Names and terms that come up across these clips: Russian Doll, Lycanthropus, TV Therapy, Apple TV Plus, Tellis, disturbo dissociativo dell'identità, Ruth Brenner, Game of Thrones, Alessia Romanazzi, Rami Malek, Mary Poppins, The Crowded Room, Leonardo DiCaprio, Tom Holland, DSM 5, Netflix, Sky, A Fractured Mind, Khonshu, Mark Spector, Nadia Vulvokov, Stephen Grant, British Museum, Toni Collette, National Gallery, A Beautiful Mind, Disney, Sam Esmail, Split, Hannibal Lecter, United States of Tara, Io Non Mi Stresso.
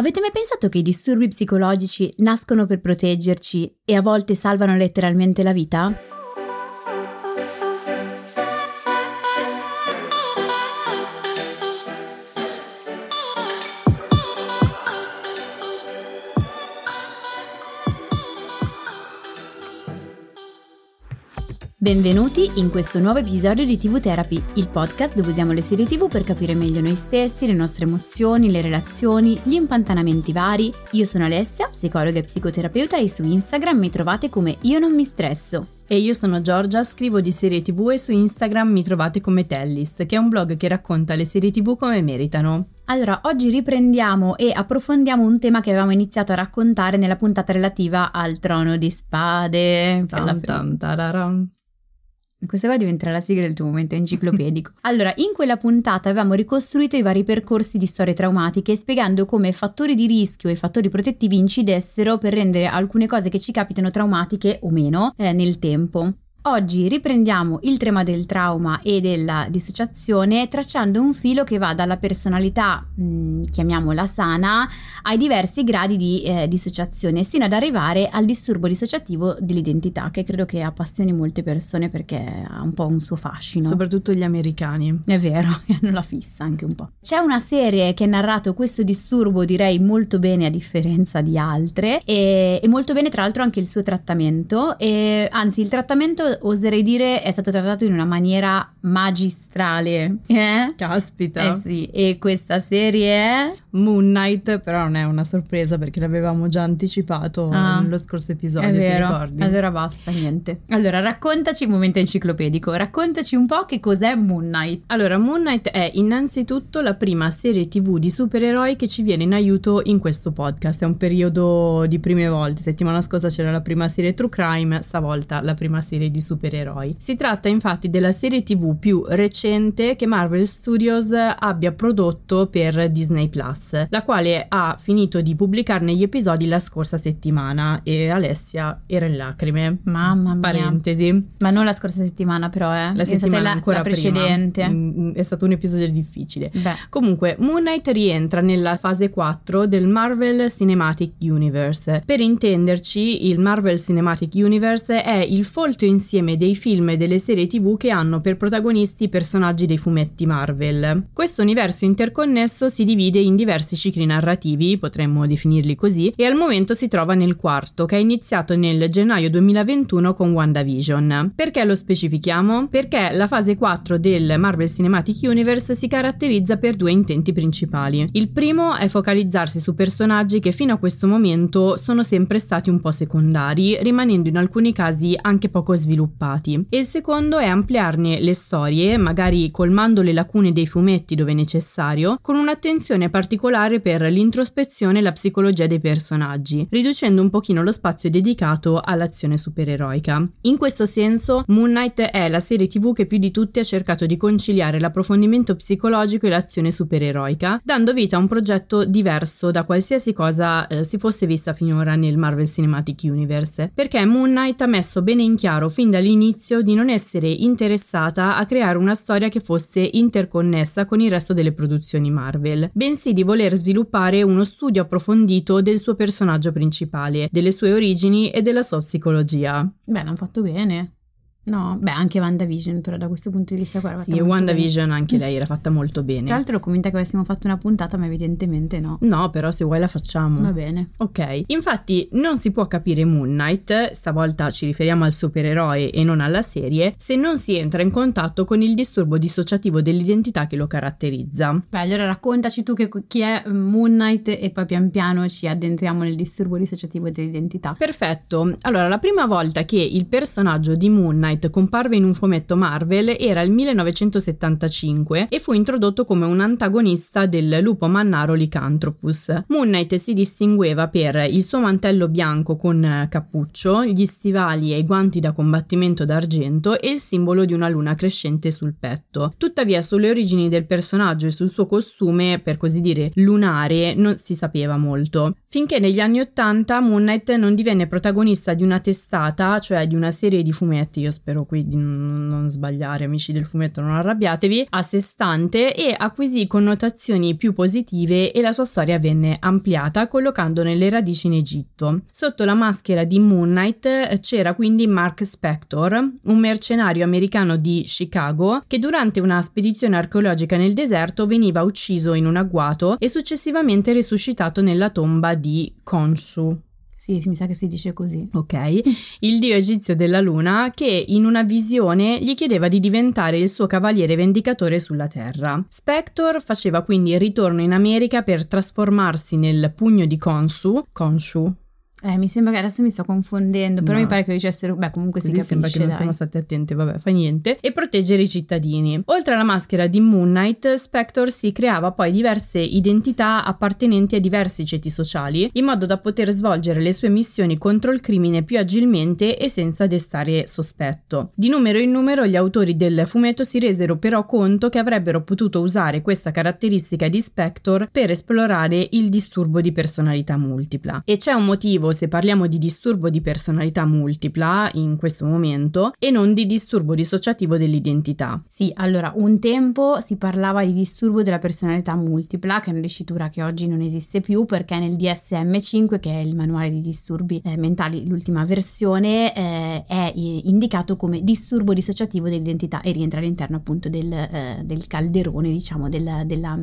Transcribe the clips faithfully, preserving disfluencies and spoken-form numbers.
Avete mai pensato che i disturbi psicologici nascono per proteggerci e a volte salvano letteralmente la vita? Benvenuti in questo nuovo episodio di ti vu Therapy, il podcast dove usiamo le serie ti vu per capire meglio noi stessi, le nostre emozioni, le relazioni, gli impantanamenti vari. Io sono Alessia, psicologa e psicoterapeuta, e su Instagram mi trovate come Io Non Mi Stresso. E io sono Giorgia, scrivo di serie ti vu e su Instagram mi trovate come Tellis, che è un blog che racconta le serie ti vu come meritano. Allora, oggi riprendiamo e approfondiamo un tema che avevamo iniziato a raccontare nella puntata relativa al Trono di Spade. Tam, tam, tararam. Questa qua diventerà la sigla del tuo momento enciclopedico. Allora, in quella puntata avevamo ricostruito i vari percorsi di storie traumatiche, spiegando come fattori di rischio e fattori protettivi incidessero per rendere alcune cose che ci capitano traumatiche o meno eh, nel tempo. Oggi riprendiamo il tema del trauma e della dissociazione, tracciando un filo che va dalla personalità, mh, chiamiamola sana, ai diversi gradi di eh, dissociazione, sino ad arrivare al disturbo dissociativo dell'identità, che credo che appassioni molte persone perché ha un po' un suo fascino. Soprattutto gli americani. È vero, hanno la fissa anche un po'. C'è una serie che ha narrato questo disturbo, direi molto bene, a differenza di altre, e, e molto bene tra l'altro anche il suo trattamento, e, anzi il trattamento oserei dire è stato trattato in una maniera magistrale. Eh? Caspita. Eh sì, e questa serie è Moon Knight, però non è una sorpresa perché l'avevamo già anticipato ah, nello scorso episodio, è vero. Ti ricordi? Allora basta, niente. Allora raccontaci il momento enciclopedico, raccontaci un po' che cos'è Moon Knight. Allora, Moon Knight è innanzitutto la prima serie ti vu di supereroi che ci viene in aiuto in questo podcast. È un periodo di prime volte, settimana scorsa c'era la prima serie True Crime, stavolta la prima serie di supereroi. Si tratta infatti della serie ti vu più recente che Marvel Studios abbia prodotto per Disney Plus, la quale ha finito di pubblicarne gli episodi la scorsa settimana, e Alessia era in lacrime. Mamma mia. Parentesi. Ma non la scorsa settimana, però, eh. La settimana la, ancora la precedente. Prima. È stato un episodio difficile. Beh. Comunque, Moon Knight rientra nella fase quattro del Marvel Cinematic Universe. Per intenderci, il Marvel Cinematic Universe è il folto insieme insieme dei film e delle serie ti vu che hanno per protagonisti i personaggi dei fumetti Marvel. Questo universo interconnesso si divide in diversi cicli narrativi, potremmo definirli così, e al momento si trova nel quarto, che è iniziato nel gennaio duemilaventuno con WandaVision. Perché lo specifichiamo? Perché la fase quattro del Marvel Cinematic Universe si caratterizza per due intenti principali. Il primo è focalizzarsi su personaggi che fino a questo momento sono sempre stati un po' secondari, rimanendo in alcuni casi anche poco sviluppati. E il secondo è ampliarne le storie, magari colmando le lacune dei fumetti dove necessario, con un'attenzione particolare per l'introspezione e la psicologia dei personaggi, riducendo un pochino lo spazio dedicato all'azione supereroica. In questo senso, Moon Knight è la serie ti vu che più di tutte ha cercato di conciliare l'approfondimento psicologico e l'azione supereroica, dando vita a un progetto diverso da qualsiasi cosa eh, si fosse vista finora nel Marvel Cinematic Universe, perché Moon Knight ha messo bene in chiaro fin dall'inizio di non essere interessata a creare una storia che fosse interconnessa con il resto delle produzioni Marvel, bensì di voler sviluppare uno studio approfondito del suo personaggio principale, delle sue origini e della sua psicologia. Beh, l'hanno fatto bene. No, beh, anche WandaVision, però da questo punto di vista qua era fatta sì, WandaVision bene. Anche lei era fatta molto bene. Tra l'altro ero convinta che avessimo fatto una puntata, ma evidentemente no. No, però se vuoi la facciamo. Va bene. Ok, infatti non si può capire Moon Knight, stavolta ci riferiamo al supereroe e non alla serie, se non si entra in contatto con il disturbo dissociativo dell'identità che lo caratterizza. Beh, allora raccontaci tu che, chi è Moon Knight e poi pian piano ci addentriamo nel disturbo dissociativo dell'identità. Perfetto. Allora, la prima volta che il personaggio di Moon Knight comparve in un fumetto Marvel era il millenovecentosettantacinque e fu introdotto come un antagonista del lupo mannaro Lycanthropus. Moon Knight si distingueva per il suo mantello bianco con cappuccio, gli stivali e i guanti da combattimento d'argento e il simbolo di una luna crescente sul petto. Tuttavia sulle origini del personaggio e sul suo costume, per così dire lunare, non si sapeva molto, finché negli anni ottanta Moon Knight non divenne protagonista di una testata, cioè di una serie di fumetti, io spero qui di n- non sbagliare, amici del fumetto, non arrabbiatevi, a sé stante, e acquisì connotazioni più positive e la sua storia venne ampliata collocando nelle radici in Egitto. Sotto la maschera di Moon Knight c'era quindi Mark Spector, un mercenario americano di Chicago che durante una spedizione archeologica nel deserto veniva ucciso in un agguato e successivamente resuscitato nella tomba di Khonshu. Sì, mi sa che si dice così. Ok. Il dio egizio della luna, che in una visione gli chiedeva di diventare il suo cavaliere vendicatore sulla terra. Spector faceva quindi il ritorno in America per trasformarsi nel pugno di Khonshu. Khonshu. Eh, mi sembra che adesso mi sto confondendo, però no. Mi pare che dicessero, beh, comunque così si capisce, sembra che dai. Non siamo stati attenti, vabbè, fa niente, e proteggere i cittadini. Oltre alla maschera di Moon Knight, Spector si creava poi diverse identità appartenenti a diversi ceti sociali, in modo da poter svolgere le sue missioni contro il crimine più agilmente e senza destare sospetto. Di numero in numero gli autori del fumetto si resero però conto che avrebbero potuto usare questa caratteristica di Spector per esplorare il disturbo di personalità multipla. E c'è un motivo se parliamo di disturbo di personalità multipla in questo momento e non di disturbo dissociativo dell'identità. Sì, allora un tempo si parlava di disturbo della personalità multipla, che è una dicitura che oggi non esiste più perché nel D S M cinque, che è il manuale di disturbi eh, mentali, l'ultima versione, eh, è indicato come disturbo dissociativo dell'identità e rientra all'interno appunto del, eh, del calderone, diciamo, del, della,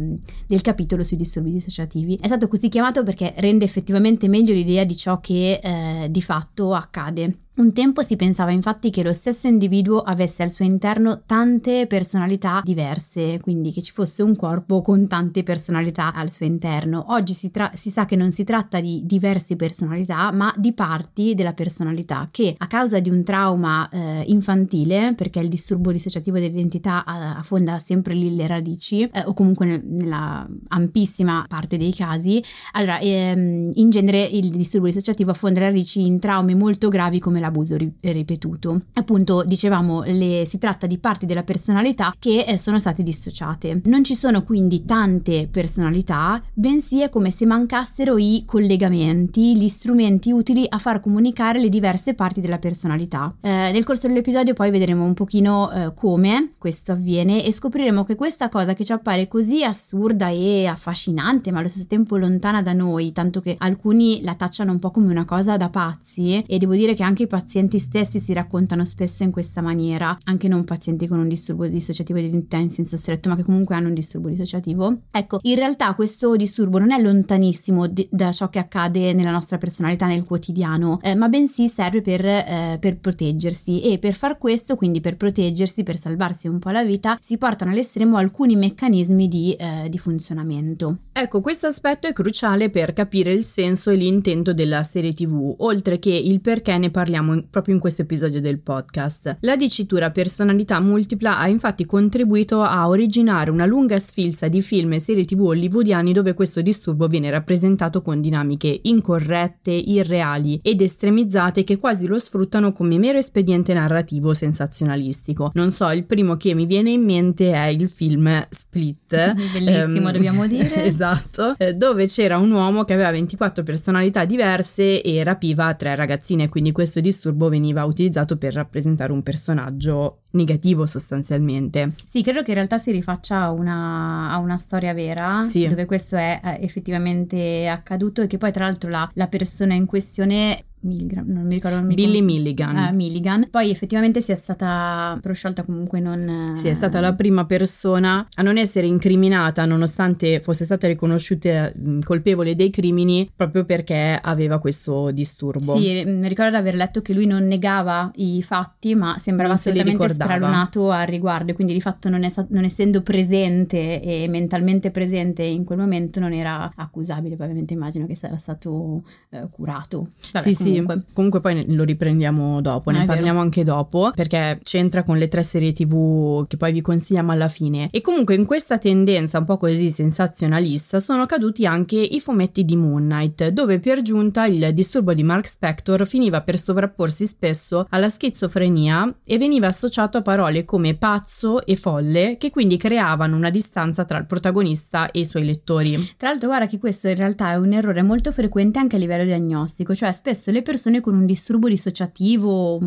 del capitolo sui disturbi dissociativi. È stato così chiamato perché rende effettivamente meglio l'idea di ciò che eh, di fatto accade. Un tempo si pensava infatti che lo stesso individuo avesse al suo interno tante personalità diverse, quindi che ci fosse un corpo con tante personalità al suo interno. Oggi si, tra- si sa che non si tratta di diverse personalità, ma di parti della personalità che a causa di un trauma eh, infantile, perché il disturbo dissociativo dell'identità affonda sempre lì le radici, eh, o comunque nel- nella ampissima parte dei casi, allora ehm, in genere il disturbo dissociativo affonda le radici in traumi molto gravi come la abuso ri- ripetuto. Appunto, dicevamo, le, si tratta di parti della personalità che eh, sono state dissociate. Non ci sono quindi tante personalità, bensì è come se mancassero i collegamenti, gli strumenti utili a far comunicare le diverse parti della personalità. Eh, nel corso dell'episodio poi vedremo un pochino eh, come questo avviene e scopriremo che questa cosa che ci appare così assurda e affascinante, ma allo stesso tempo lontana da noi, tanto che alcuni la tacciano un po' come una cosa da pazzi, e devo dire che anche i pazienti stessi si raccontano spesso in questa maniera, anche non pazienti con un disturbo dissociativo di identità in senso stretto, ma che comunque hanno un disturbo dissociativo. Ecco, in realtà questo disturbo non è lontanissimo di, da ciò che accade nella nostra personalità nel quotidiano, eh, ma bensì serve per, eh, per proteggersi, e per far questo, quindi per proteggersi, per salvarsi un po' la vita, si portano all'estremo alcuni meccanismi di, eh, di funzionamento. Ecco, questo aspetto è cruciale per capire il senso e l'intento della serie tivù, oltre che il perché ne parliamo proprio in questo episodio del podcast. La dicitura personalità multipla ha infatti contribuito a originare una lunga sfilza di film e serie tivù hollywoodiani dove questo disturbo viene rappresentato con dinamiche incorrette, irreali ed estremizzate che quasi lo sfruttano come mero espediente narrativo sensazionalistico. Non so, il primo che mi viene in mente è il film Split. Bellissimo, ehm, dobbiamo dire. Esatto, dove c'era un uomo che aveva ventiquattro personalità diverse e rapiva tre ragazzine, quindi questo disturbo veniva utilizzato per rappresentare un personaggio negativo sostanzialmente. Sì, credo che in realtà si rifaccia a una, a una storia vera, sì, dove questo è effettivamente accaduto, e che poi tra l'altro la, la persona in questione, Milligan, non mi ricordo non mi Billy Milligan. Eh, Milligan poi effettivamente sia stata prosciolta, comunque non eh... sì, è stata la prima persona a non essere incriminata nonostante fosse stata riconosciuta colpevole dei crimini proprio perché aveva questo disturbo. Sì, mi ricordo di aver letto che lui non negava i fatti ma sembrava non assolutamente se stralunato al riguardo, quindi di fatto non, è, non essendo presente e mentalmente presente in quel momento non era accusabile. Poi ovviamente immagino che sarà stato eh, curato. Vabbè, sì, Comunque. comunque poi lo riprendiamo dopo, no, ne parliamo anche dopo perché c'entra con le tre serie tivù che poi vi consigliamo alla fine. E comunque in questa tendenza un po' così sensazionalista sono caduti anche i fumetti di Moon Knight, dove per giunta il disturbo di Mark Spector finiva per sovrapporsi spesso alla schizofrenia e veniva associato a parole come pazzo e folle, che quindi creavano una distanza tra il protagonista e i suoi lettori. Tra l'altro guarda che questo in realtà è un errore molto frequente anche a livello diagnostico, cioè spesso le persone con un disturbo dissociativo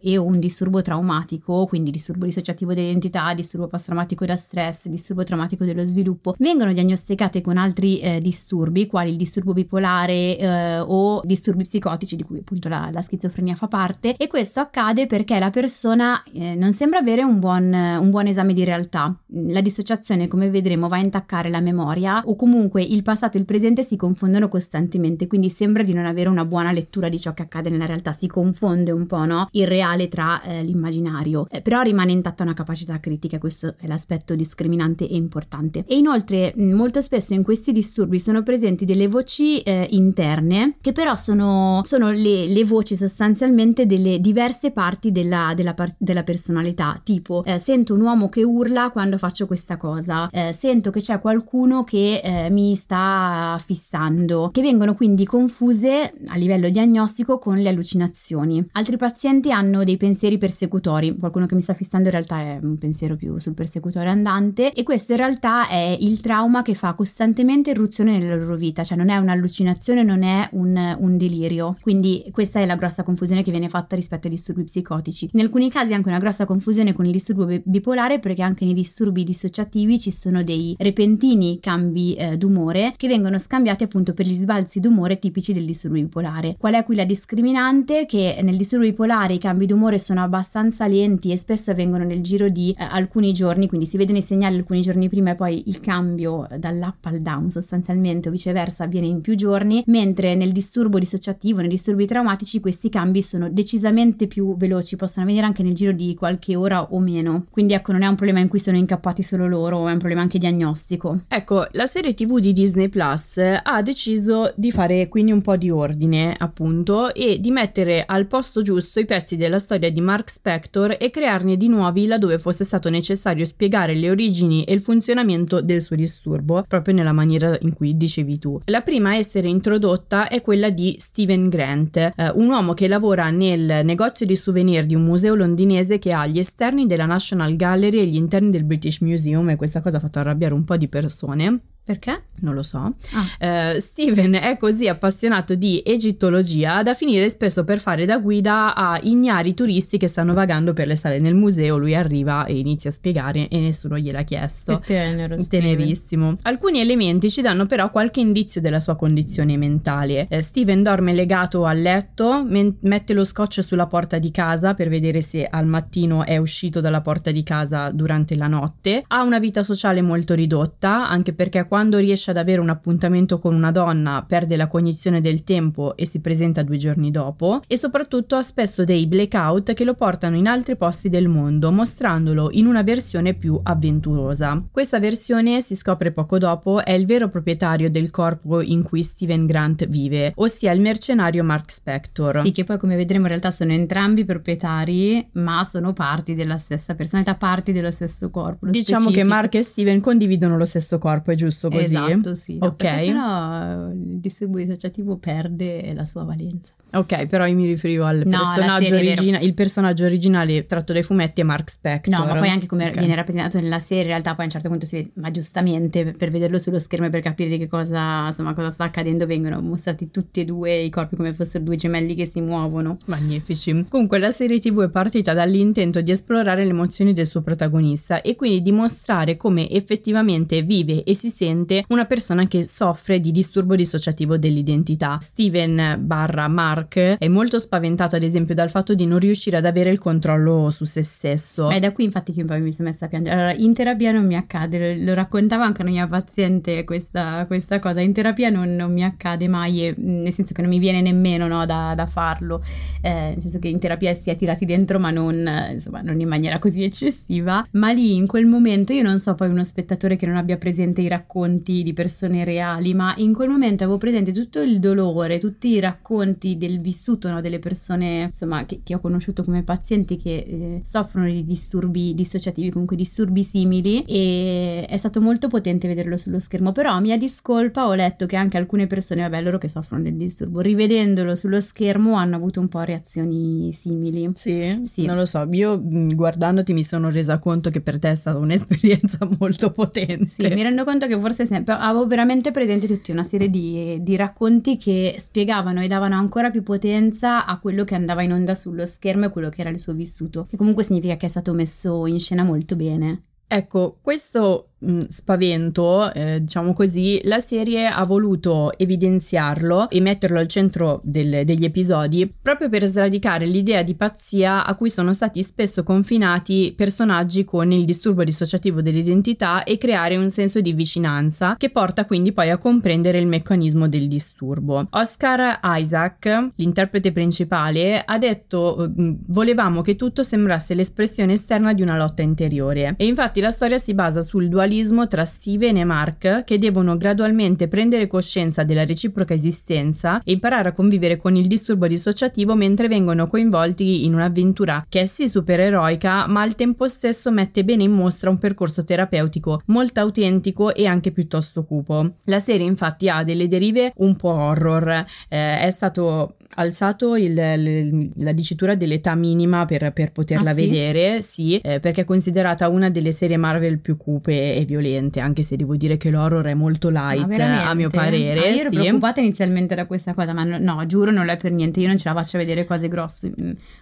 e un disturbo traumatico, quindi disturbo dissociativo dell'identità, disturbo post-traumatico da stress, disturbo traumatico dello sviluppo, vengono diagnosticate con altri eh, disturbi, quali il disturbo bipolare eh, o disturbi psicotici, di cui appunto la, la schizofrenia fa parte, e questo accade perché la persona eh, non sembra avere un buon, un buon esame di realtà. La dissociazione, come vedremo, va a intaccare la memoria, o comunque il passato e il presente si confondono costantemente, quindi sembra di non avere una buona lettura di ciò che accade nella realtà, si confonde un po', no? Il reale tra eh, l'immaginario, eh, però rimane intatta una capacità critica, questo è l'aspetto discriminante e importante. E inoltre molto spesso in questi disturbi sono presenti delle voci eh, interne, che però sono, sono le, le voci sostanzialmente delle diverse parti della, della, della personalità, tipo eh, sento un uomo che urla quando faccio questa cosa, eh, sento che c'è qualcuno che eh, mi sta fissando, che vengono quindi confuse a livello diagnostico con le allucinazioni. Altri pazienti hanno dei pensieri persecutori, qualcuno che mi sta fissando in realtà è un pensiero più sul persecutore andante, e questo in realtà è il trauma che fa costantemente irruzione nella loro vita, cioè non è un'allucinazione, non è un, un delirio. Quindi questa è la grossa confusione che viene fatta rispetto ai disturbi psicotici. In alcuni casi anche una grossa confusione con il disturbo bipolare, perché anche nei disturbi dissociativi ci sono dei repentini cambi eh, d'umore che vengono scambiati appunto per gli sbalzi d'umore tipici del disturbo bipolare. Qual è qui la discriminante? Che nel disturbo bipolare i cambi d'umore sono abbastanza lenti e spesso avvengono nel giro di eh, alcuni giorni, quindi si vedono i segnali alcuni giorni prima e poi il cambio dall'up al down sostanzialmente, o viceversa, avviene in più giorni, mentre nel disturbo dissociativo, nei disturbi traumatici, questi cambi sono decisamente più veloci, possono avvenire anche nel giro di qualche ora o meno. Quindi ecco, non è un problema in cui sono incappati solo loro, è un problema anche diagnostico. Ecco, la serie tivù di Disney Plus ha deciso di fare quindi un po' di ordine, appunto, e di mettere al posto giusto i pezzi della storia di Mark Spector e crearne di nuovi laddove fosse stato necessario spiegare le origini e il funzionamento del suo disturbo, proprio nella maniera in cui dicevi tu. La prima a essere introdotta è quella di Stephen Grant, eh, un uomo che lavora nel negozio di souvenir di un museo londinese che ha gli esterni della National Gallery e gli interni del British Museum, e questa cosa ha fatto arrabbiare un po' di persone. Perché? Non lo so. Ah. Uh, Steven è così appassionato di egittologia da finire spesso per fare da guida a ignari turisti che stanno vagando per le sale del museo. Lui arriva e inizia a spiegare e nessuno gliel'ha chiesto. Che tenero, tenerissimo. Steven. Alcuni elementi ci danno però qualche indizio della sua condizione mentale. Uh, Steven dorme legato al letto, men- mette lo scotch sulla porta di casa per vedere se al mattino è uscito dalla porta di casa durante la notte. Ha una vita sociale molto ridotta, anche perché quando riesce ad avere un appuntamento con una donna perde la cognizione del tempo e si presenta due giorni dopo, e soprattutto ha spesso dei blackout che lo portano in altri posti del mondo, mostrandolo in una versione più avventurosa. Questa versione, si scopre poco dopo, è il vero proprietario del corpo in cui Steven Grant vive, ossia il mercenario Mark Spector. Sì, che poi come vedremo in realtà sono entrambi proprietari, ma sono parti della stessa personalità, parti dello stesso corpo. Lo diciamo specifico. Che Mark e Steven condividono lo stesso corpo, è giusto? Così. Esatto, sì, no, okay. Perché sennò il disturbo dissociativo perde la sua valenza. Ok, però io mi riferivo al no, personaggio originale, il personaggio originale tratto dai fumetti è Mark Spector. No, ma poi anche come okay. viene rappresentato nella serie, in realtà poi a un certo punto si vede, ma giustamente per vederlo sullo schermo e per capire di che cosa, insomma, cosa sta accadendo, vengono mostrati tutti e due i corpi come fossero due gemelli che si muovono. Magnifici. Comunque la serie tivù è partita dall'intento di esplorare le emozioni del suo protagonista e quindi di mostrare come effettivamente vive e si sente una persona che soffre di disturbo dissociativo dell'identità. Steven barra Mark è molto spaventato ad esempio dal fatto di non riuscire ad avere il controllo su se stesso. È da qui infatti che poi mi sono messa a piangere. Allora, in terapia non mi accade, lo raccontavo anche alla mia paziente questa, questa cosa, in terapia non, non mi accade mai, e, nel senso che non mi viene nemmeno no, da, da farlo, eh, nel senso che in terapia si è tirati dentro, ma non, insomma, non in maniera così eccessiva, ma lì in quel momento, io non so poi uno spettatore che non abbia presente i racconti di persone reali, ma in quel momento avevo presente tutto il dolore, tutti i racconti del vissuto, no? Delle persone insomma che, che ho conosciuto come pazienti che eh, soffrono di disturbi dissociativi, comunque disturbi simili, e è stato molto potente vederlo sullo schermo. Però a mia discolpa ho letto che anche alcune persone, vabbè, loro che soffrono del disturbo, rivedendolo sullo schermo hanno avuto un po' reazioni simili. Sì, sì. Non lo so, io guardandoti mi sono resa conto che per te è stata un'esperienza molto potente. Sì, mi rendo conto che forse sempre avevo veramente presente tutta una serie di, di racconti che spiegavano e davano davano ancora più potenza a quello che andava in onda sullo schermo e quello che era il suo vissuto, che comunque significa che è stato messo in scena molto bene. Ecco, questo mh, spavento, eh, diciamo così, la serie ha voluto evidenziarlo e metterlo al centro del, degli episodi, proprio per sradicare l'idea di pazzia a cui sono stati spesso confinati personaggi con il disturbo dissociativo dell'identità, e creare un senso di vicinanza che porta quindi poi a comprendere il meccanismo del disturbo. Oscar Isaac, l'interprete principale, ha detto: volevamo che tutto sembrasse l'espressione esterna di una lotta interiore, e infatti la storia si basa sul dualismo tra Steven e Mark, che devono gradualmente prendere coscienza della reciproca esistenza e imparare a convivere con il disturbo dissociativo, mentre vengono coinvolti in un'avventura che è sì supereroica, ma al tempo stesso mette bene in mostra un percorso terapeutico molto autentico e anche piuttosto cupo. La serie infatti ha delle derive un po' horror, eh, è stato alzato il, il, la dicitura dell'età minima per, per poterla ah, sì? vedere, sì, eh, perché è considerata una delle serie Marvel più cupe e violente, anche se devo dire che l'horror è molto light, a mio parere. Ah, io ero sì. preoccupata inizialmente da questa cosa, ma no, no, giuro, non lo è per niente. Io non ce la faccio a vedere cose grosse,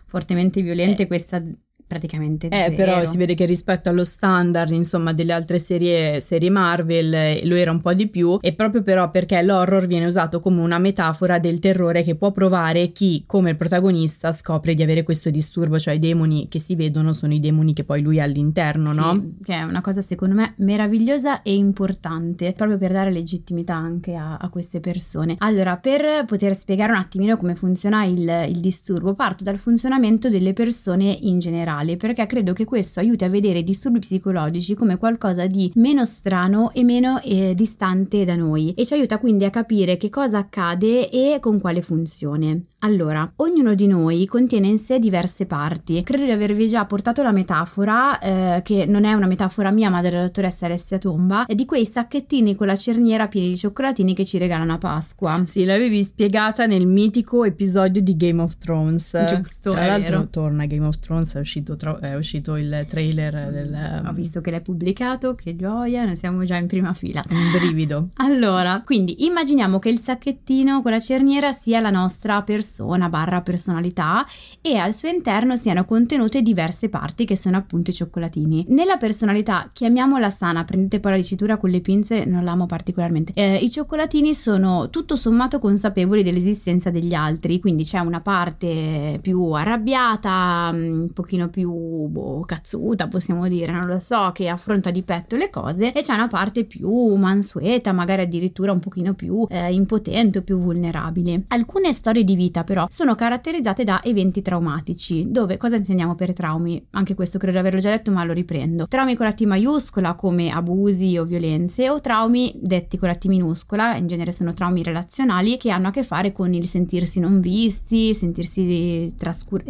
fortemente violente, eh. questa... praticamente eh, zero. Però si vede che rispetto allo standard, insomma, delle altre serie serie Marvel lo era un po' di più, e proprio però perché l'horror viene usato come una metafora del terrore che può provare chi, come il protagonista, scopre di avere questo disturbo, cioè i demoni che si vedono sono i demoni che poi lui ha all'interno, sì, no? Che è una cosa secondo me meravigliosa e importante, proprio per dare legittimità anche a, a queste persone. Allora, per poter spiegare un attimino come funziona il, il disturbo, parto dal funzionamento delle persone in generale, perché credo che questo aiuti a vedere i disturbi psicologici come qualcosa di meno strano e meno eh, distante da noi, e ci aiuta quindi a capire che cosa accade e con quale funzione. Allora, ognuno di noi contiene in sé diverse parti. Credo di avervi già portato la metafora, eh, che non è una metafora mia ma della dottoressa Alessia Tomba, di quei sacchettini con la cerniera pieni di cioccolatini che ci regalano a Pasqua. Sì, l'avevi spiegata nel mitico episodio di Game of Thrones. Giusto, tra l'altro torna Game of Thrones, è uscito è uscito il trailer del... Ho visto che l'hai pubblicato, che gioia, noi siamo già in prima fila, un brivido. Allora, quindi immaginiamo che il sacchettino con la cerniera sia la nostra persona barra personalità, e al suo interno siano contenute diverse parti che sono appunto i cioccolatini. Nella personalità, chiamiamola sana, prendete poi la dicitura con le pinze, non l'amo particolarmente, eh, i cioccolatini sono tutto sommato consapevoli dell'esistenza degli altri, quindi c'è una parte più arrabbiata, un pochino più più boh, cazzuta, possiamo dire, non lo so, che affronta di petto le cose, e c'è una parte più mansueta, magari addirittura un pochino più eh, impotente o più vulnerabile. Alcune storie di vita però sono caratterizzate da eventi traumatici, dove cosa intendiamo per traumi? Anche questo credo di averlo già detto, ma lo riprendo. Traumi con la T maiuscola, come abusi o violenze, o traumi detti con la T minuscola, in genere sono traumi relazionali che hanno a che fare con il sentirsi non visti, sentirsi trascur-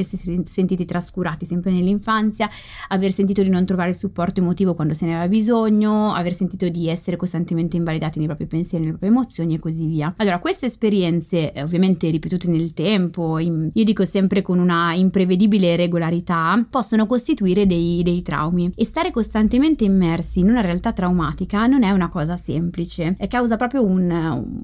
sentiti trascurati sempre nell'infanzia, aver sentito di non trovare supporto emotivo quando se ne aveva bisogno, aver sentito di essere costantemente invalidati nei propri pensieri, nelle proprie emozioni e così via. Allora, queste esperienze ovviamente ripetute nel tempo, in, io dico sempre con una imprevedibile regolarità, possono costituire dei, dei traumi, e stare costantemente immersi in una realtà traumatica non è una cosa semplice, e causa proprio un,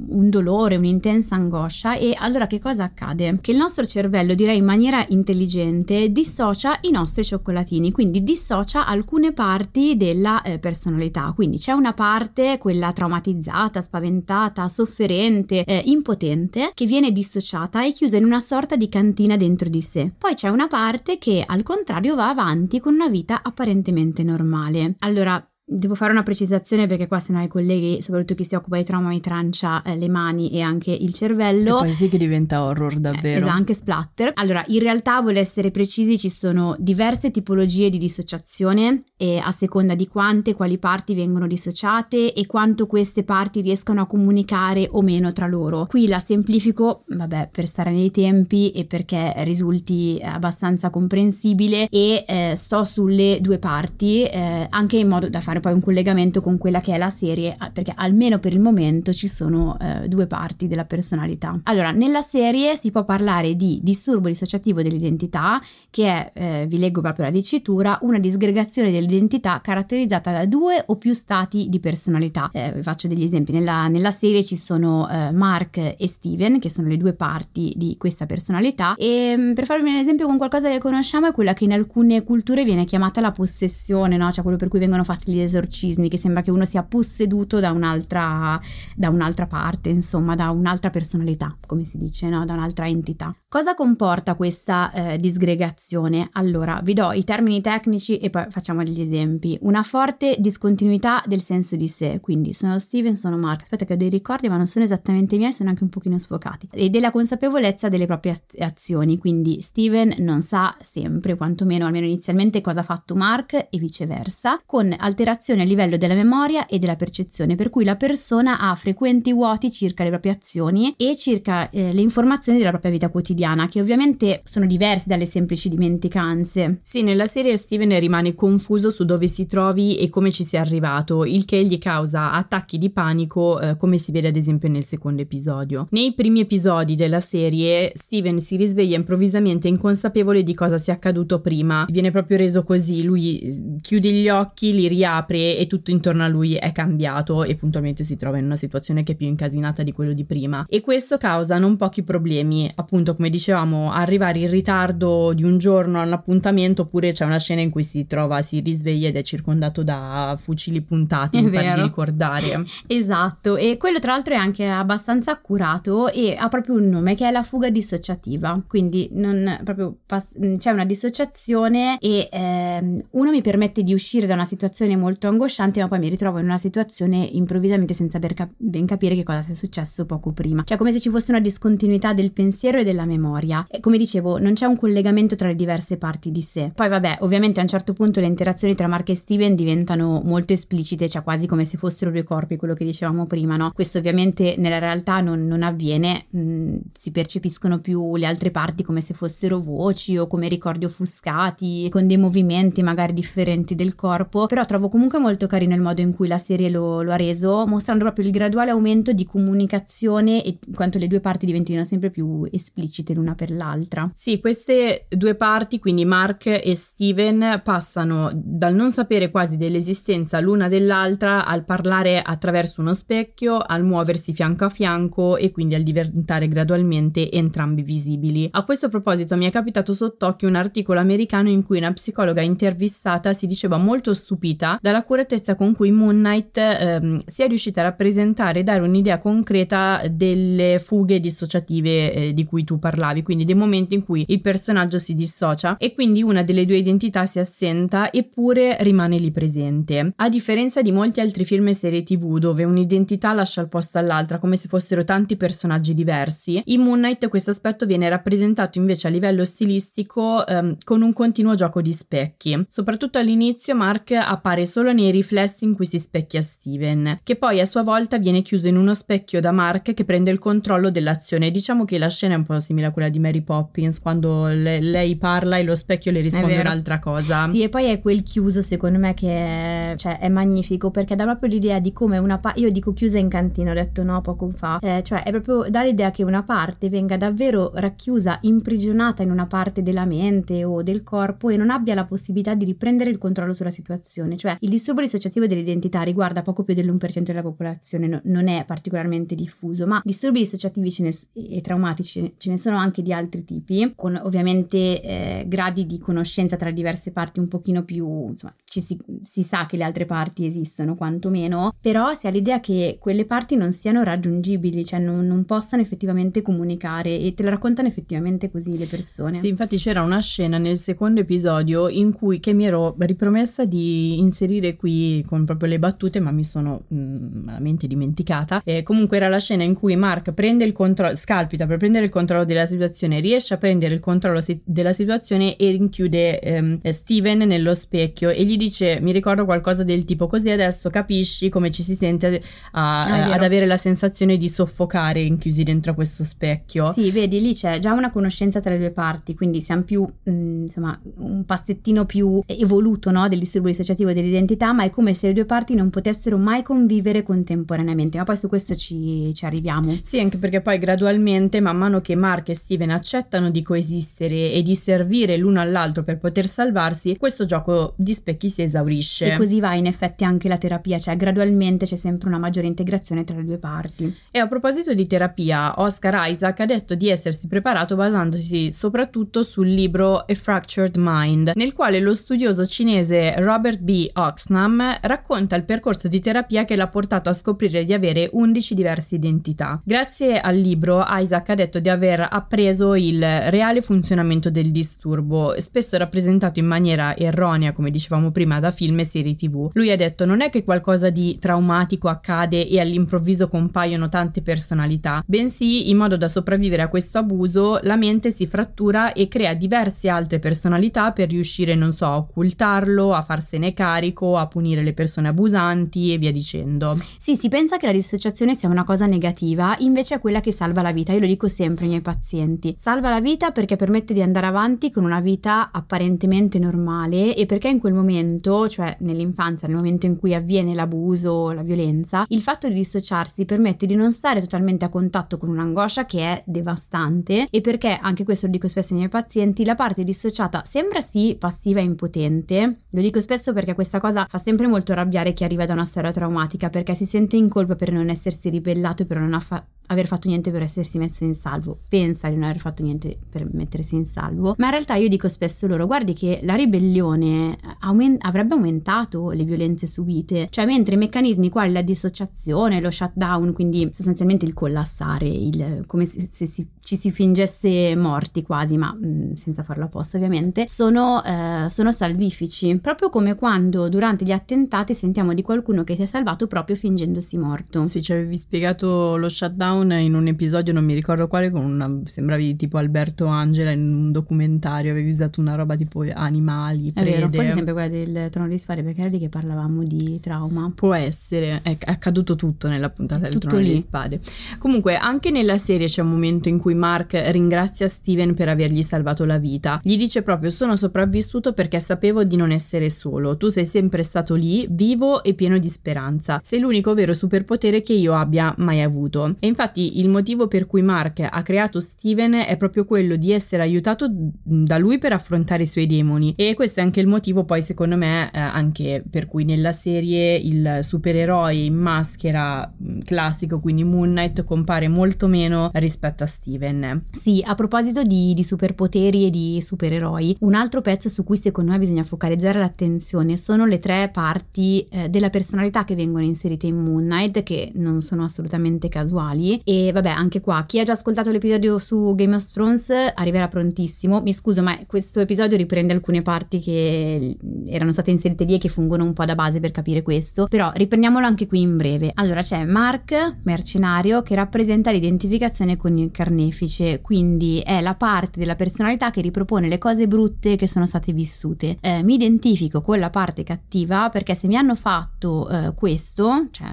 un dolore, un'intensa angoscia. E allora che cosa accade? Che il nostro cervello, direi in maniera intelligente, dissocia i nostri cioccolatini, quindi dissocia alcune parti della eh, personalità. Quindi c'è una parte, quella traumatizzata, spaventata, sofferente, eh, impotente, che viene dissociata e chiusa in una sorta di cantina dentro di sé. Poi c'è una parte che al contrario va avanti con una vita apparentemente normale. Allora, devo fare una precisazione, perché qua se no i colleghi, soprattutto chi si occupa di trauma, mi trancia eh, le mani e anche il cervello. E poi sì che diventa horror davvero. Eh, esatto, anche splatter. Allora, in realtà, voglio essere precisi, ci sono diverse tipologie di dissociazione, e a seconda di quante, quali parti vengono dissociate e quanto queste parti riescano a comunicare o meno tra loro. Qui la semplifico, vabbè, per stare nei tempi e perché risulti abbastanza comprensibile, e eh, sto sulle due parti, eh, anche in modo da fare fare poi un collegamento con quella che è la serie, perché almeno per il momento ci sono eh, due parti della personalità. Allora, nella serie si può parlare di disturbo dissociativo dell'identità, che è, eh, vi leggo proprio la dicitura, una disgregazione dell'identità caratterizzata da due o più stati di personalità. Eh, vi faccio degli esempi. Nella, nella serie ci sono eh, Mark e Steven, che sono le due parti di questa personalità, e per farvi un esempio con qualcosa che conosciamo è quella che in alcune culture viene chiamata la possessione, no? Cioè quello per cui vengono fatti gli esorcismi, che sembra che uno sia posseduto da un'altra, da un'altra parte, insomma, da un'altra personalità, come si dice, no? Da un'altra entità. Cosa comporta questa eh, disgregazione? Allora, vi do i termini tecnici e poi facciamo degli esempi. Una forte discontinuità del senso di sé, quindi sono Steven, sono Mark, aspetta che ho dei ricordi ma non sono esattamente miei, sono anche un pochino sfocati, e della consapevolezza delle proprie azioni, quindi Steven non sa sempre, quantomeno almeno inizialmente, cosa ha fatto Mark e viceversa, con alterazione a livello della memoria e della percezione, per cui la persona ha frequenti vuoti circa le proprie azioni e circa eh, le informazioni della propria vita quotidiana, che ovviamente sono diverse dalle semplici dimenticanze. Sì, nella serie Steven rimane confuso su dove si trovi e come ci sia arrivato, il che gli causa attacchi di panico, eh, come si vede ad esempio nel secondo episodio. Nei primi episodi della serie Steven si risveglia improvvisamente inconsapevole di cosa sia accaduto prima, viene proprio reso così, lui chiude gli occhi, li riapre e tutto intorno a lui è cambiato e puntualmente si trova in una situazione che è più incasinata di quello di prima, e questo causa non pochi problemi, appunto come dicevamo, arrivare in ritardo di un giorno a un appuntamento, oppure c'è una scena in cui si trova, si risveglia ed è circondato da fucili puntati per ricordare. Esatto, e quello tra l'altro è anche abbastanza accurato e ha proprio un nome che è la fuga dissociativa, quindi non proprio pass- c'è una dissociazione e ehm, uno mi permette di uscire da una situazione molto angosciante, ma poi mi ritrovo in una situazione improvvisamente senza ben, cap- ben capire che cosa sia successo poco prima, cioè come se ci fosse una discontinuità del pensiero e della memoria, e come dicevo non c'è un collegamento tra le diverse parti di sé. Poi vabbè, ovviamente a un certo punto le interazioni tra Mark e Steven diventano molto esplicite, cioè quasi come se fossero due corpi, quello che dicevamo prima, no? Questo ovviamente nella realtà non, non avviene, mh, si percepiscono più le altre parti come se fossero voci o come ricordi offuscati, con dei movimenti magari differenti del corpo, però trovo comunque molto carino il modo in cui la serie lo, lo ha reso, mostrando proprio il graduale aumento di comunicazione e quanto le due parti diventino sempre più esplicite l'una per l'altra. Sì, queste due parti, quindi Mark e Steven, passano dal non sapere quasi dell'esistenza l'una dell'altra al parlare attraverso uno specchio, al muoversi fianco a fianco e quindi al diventare gradualmente entrambi visibili. A questo proposito mi è capitato sott'occhio un articolo americano in cui una psicologa intervistata si diceva molto stupita dall'accuratezza con cui Moon Knight ehm, sia riuscita a rappresentare e dare un'idea concreta delle fughe dissociative eh, di cui tu parlavi, quindi dei momenti in cui il personaggio si dissocia e quindi una delle due identità si assenta eppure rimane lì presente. A differenza di molti altri film e serie tv dove un'identità lascia il posto all'altra come se fossero tanti personaggi diversi, in Moon Knight questo aspetto viene rappresentato invece a livello stilistico ehm, con un continuo gioco di specchi. Soprattutto all'inizio Mark appare solo nei riflessi in cui si specchia Steven, che poi a sua volta viene chiuso in uno specchio da Mark che prende il controllo dell'azione. Diciamo che la scena è un po' simile a quella di Mary Poppins, quando le, lei parla e lo specchio le risponde un'altra cosa. Sì, e poi è quel chiuso secondo me che è, cioè, è magnifico, perché dà proprio l'idea di come una pa- io dico chiusa in cantina, ho detto no poco fa, eh, cioè è proprio dà l'idea che una parte venga davvero racchiusa, imprigionata in una parte della mente o del corpo e non abbia la possibilità di riprendere il controllo sulla situazione. Cioè il disturbo dissociativo dell'identità riguarda poco più dell'uno per cento della popolazione, no, non è particolarmente diffuso, ma disturbi dissociativi ce ne, e traumatici ce ne sono anche di altri tipi, con ovviamente eh, gradi di conoscenza tra diverse parti un pochino più, insomma ci si, si sa che le altre parti esistono quantomeno, però si ha l'idea che quelle parti non siano raggiungibili, cioè non, non possano effettivamente comunicare, e te la raccontano effettivamente così le persone. Sì, infatti c'era una scena nel secondo episodio in cui, che mi ero ripromessa di inserire qui con proprio le battute ma mi sono mh, malamente dimenticata, e comunque era la scena in cui Mark prende il controllo, scalpita per prendere il controllo della situazione, riesce a prendere il controllo si- della situazione e rinchiude ehm, Steven nello specchio e gli dice, mi ricordo qualcosa del tipo, così adesso capisci come ci si sente a, ah, ad avere la sensazione di soffocare inchiusi dentro questo specchio. Sì, vedi, lì c'è già una conoscenza tra le due parti, quindi siamo più mh, insomma un passettino più evoluto, no, del disturbo dissociativo dell'identità, identità, ma è come se le due parti non potessero mai convivere contemporaneamente, ma poi su questo ci, ci arriviamo. Sì, anche perché poi gradualmente, man mano che Mark e Steven accettano di coesistere e di servire l'uno all'altro per poter salvarsi, questo gioco di specchi si esaurisce. E così va in effetti anche la terapia, cioè gradualmente c'è sempre una maggiore integrazione tra le due parti. E a proposito di terapia, Oscar Isaac ha detto di essersi preparato basandosi soprattutto sul libro A Fractured Mind, nel quale lo studioso cinese Robert B. Oxnam racconta il percorso di terapia che l'ha portato a scoprire di avere undici diverse identità. Grazie al libro, Isaac ha detto di aver appreso il reale funzionamento del disturbo, spesso rappresentato in maniera erronea, come dicevamo prima, da film e serie tv. Lui ha detto: non è che qualcosa di traumatico accade e all'improvviso compaiono tante personalità, bensì, in modo da sopravvivere a questo abuso, la mente si frattura e crea diverse altre personalità per riuscire, non so, a occultarlo, a farsene carico, a punire le persone abusanti e via dicendo. Sì, si pensa che la dissociazione sia una cosa negativa, invece è quella che salva la vita. Io lo dico sempre ai miei pazienti: salva la vita perché permette di andare avanti con una vita apparentemente normale, e perché in quel momento, cioè nell'infanzia, nel momento in cui avviene l'abuso, la violenza, il fatto di dissociarsi permette di non stare totalmente a contatto con un'angoscia che è devastante, e perché, anche questo lo dico spesso ai miei pazienti, la parte dissociata sembra sì passiva e impotente. Lo dico spesso perché questa cosa fa sempre molto arrabbiare chi arriva da una storia traumatica, perché si sente in colpa per non essersi ribellato e per non affa- aver fatto niente per essersi messo in salvo, pensa di non aver fatto niente per mettersi in salvo, ma in realtà io dico spesso loro: guardi che la ribellione aument- avrebbe aumentato le violenze subite, cioè mentre i meccanismi quali la dissociazione, lo shutdown, quindi sostanzialmente il collassare, il, come se, se si, ci si fingesse morti quasi, ma mh, senza farlo apposta ovviamente, sono, eh, sono salvifici, proprio come quando durante gli attentati sentiamo di qualcuno che si è salvato proprio fingendosi morto. Sì, ci avevi spiegato lo shutdown in un episodio, non mi ricordo quale, con una, sembravi tipo Alberto Angela in un documentario, avevi usato una roba tipo animali, prede. È vero, forse sempre quella del Trono di Spade, perché era lì che parlavamo di trauma. Può essere, è accaduto tutto nella puntata del tutto Trono lì. di Spade. Comunque anche nella serie c'è un momento in cui Mark ringrazia Steven per avergli salvato la vita. Gli dice proprio: sono sopravvissuto perché sapevo di non essere solo, tu sei sempre stato lì, vivo e pieno di speranza, sei l'unico vero superpotere che io abbia mai avuto. E infatti il motivo per cui Mark ha creato Steven è proprio quello di essere aiutato da lui per affrontare i suoi demoni, e questo è anche il motivo poi secondo me eh, anche per cui nella serie il supereroe in maschera classico, quindi Moon Knight, compare molto meno rispetto a Steven. Sì, a proposito di, di superpoteri e di supereroi, un altro pezzo su cui secondo me bisogna focalizzare l'attenzione sono le tre parti eh, della personalità che vengono inserite in Moon Knight, che non sono assolutamente casuali. E vabbè, anche qua chi ha già ascoltato l'episodio su Game of Thrones arriverà prontissimo. Mi scuso, ma questo episodio riprende alcune parti che erano state inserite lì e che fungono un po' da base per capire questo, però riprendiamolo anche qui in breve. Allora, c'è Mark, mercenario, che rappresenta l'identificazione con il carnefice, quindi è la parte della personalità che ripropone le cose brutte che sono state vissute. Eh, mi identifico con la parte cattiva perché se mi hanno fatto eh, questo, cioè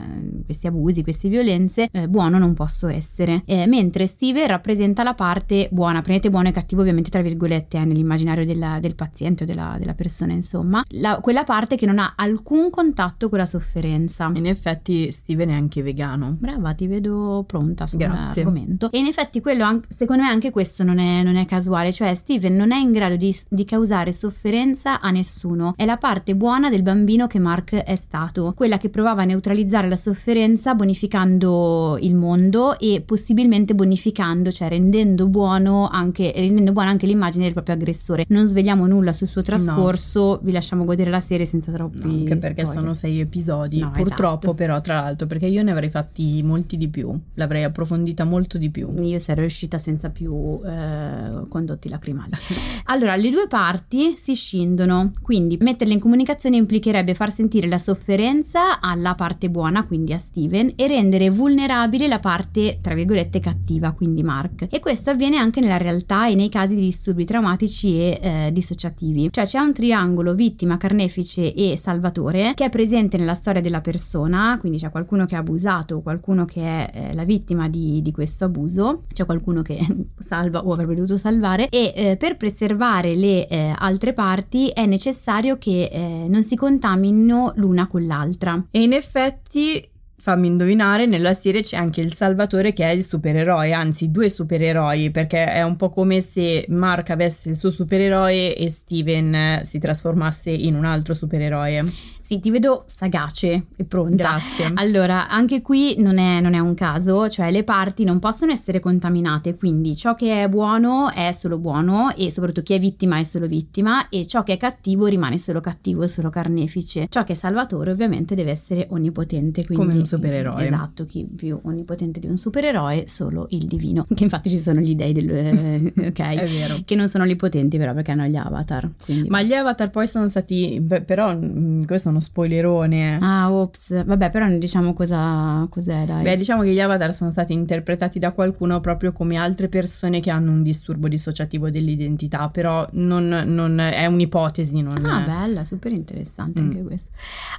questi abusi, queste violenze, eh, buono non posso essere. Eh, mentre Steve rappresenta la parte buona, prendete buono e cattivo ovviamente tra virgolette, eh, nell'immaginario della, del paziente o della, della persona, insomma, la, quella parte che non ha alcun contatto con la sofferenza. In effetti Steven è anche vegano. Brava, ti vedo pronta sull'argomento. E in effetti quello anche, secondo me anche questo non è, non è casuale, cioè Steven non è in grado di, di causare sofferenza a nessuno, è la parte buona del bambino che Mark è stato, quella che provava a neutralizzare la sofferenza bonificando il mondo e possibilmente bonificando, cioè rendendo buono anche rendendo buona anche l'immagine del proprio aggressore. Non svegliamo nulla sul suo trascorso, no. Vi lasciamo godere la serie senza troppi no, anche perché spoiler. Sono sei episodi, no, purtroppo, esatto. Però tra l'altro, perché io ne avrei fatti molti di più, l'avrei approfondita molto di più, io sarei uscita senza più eh, condotti lacrimali. Allora, le due parti si scindono, quindi metterle in comunicazione implicherebbe far sentire la sofferenza alla parte buona, quindi a Steven, e rendere vulnerabile la parte tra virgolette cattiva, quindi Mark, e questo avviene anche nella realtà e nei casi di disturbi traumatici e eh, dissociativi, cioè c'è un triangolo vittima, carnefice e salvatore che è presente nella storia della persona, quindi c'è qualcuno che ha abusato, qualcuno che è eh, la vittima di, di questo abuso, c'è qualcuno che salva o avrebbe dovuto salvare, e eh, per preservare le eh, altre parti è necessario che eh, non si contaminino l'una con l'altra. E in effetti, fammi indovinare, nella serie c'è anche il Salvatore che è il supereroe, anzi due supereroi, perché è un po' come se Mark avesse il suo supereroe e Steven si trasformasse in un altro supereroe. Sì, ti vedo sagace e pronta. Grazie. Allora, anche qui non è, non è un caso, cioè le parti non possono essere contaminate, quindi ciò che è buono è solo buono e soprattutto chi è vittima è solo vittima e ciò che è cattivo rimane solo cattivo e solo carnefice. Ciò che è Salvatore ovviamente deve essere onnipotente, quindi come supereroe. Esatto, chi più onnipotente di un supereroe, solo il divino, che infatti ci sono gli dei del, eh, ok, è vero, che non sono onnipotenti però perché hanno gli avatar, quindi. Ma gli avatar poi sono stati, beh, però questo è uno spoilerone, ah ops, vabbè, però non diciamo cosa cos'è, dai. Beh, diciamo che gli avatar sono stati interpretati da qualcuno proprio come altre persone che hanno un disturbo dissociativo dell'identità, però non, non è un'ipotesi, non ah è. Bella, super interessante mm. anche questo.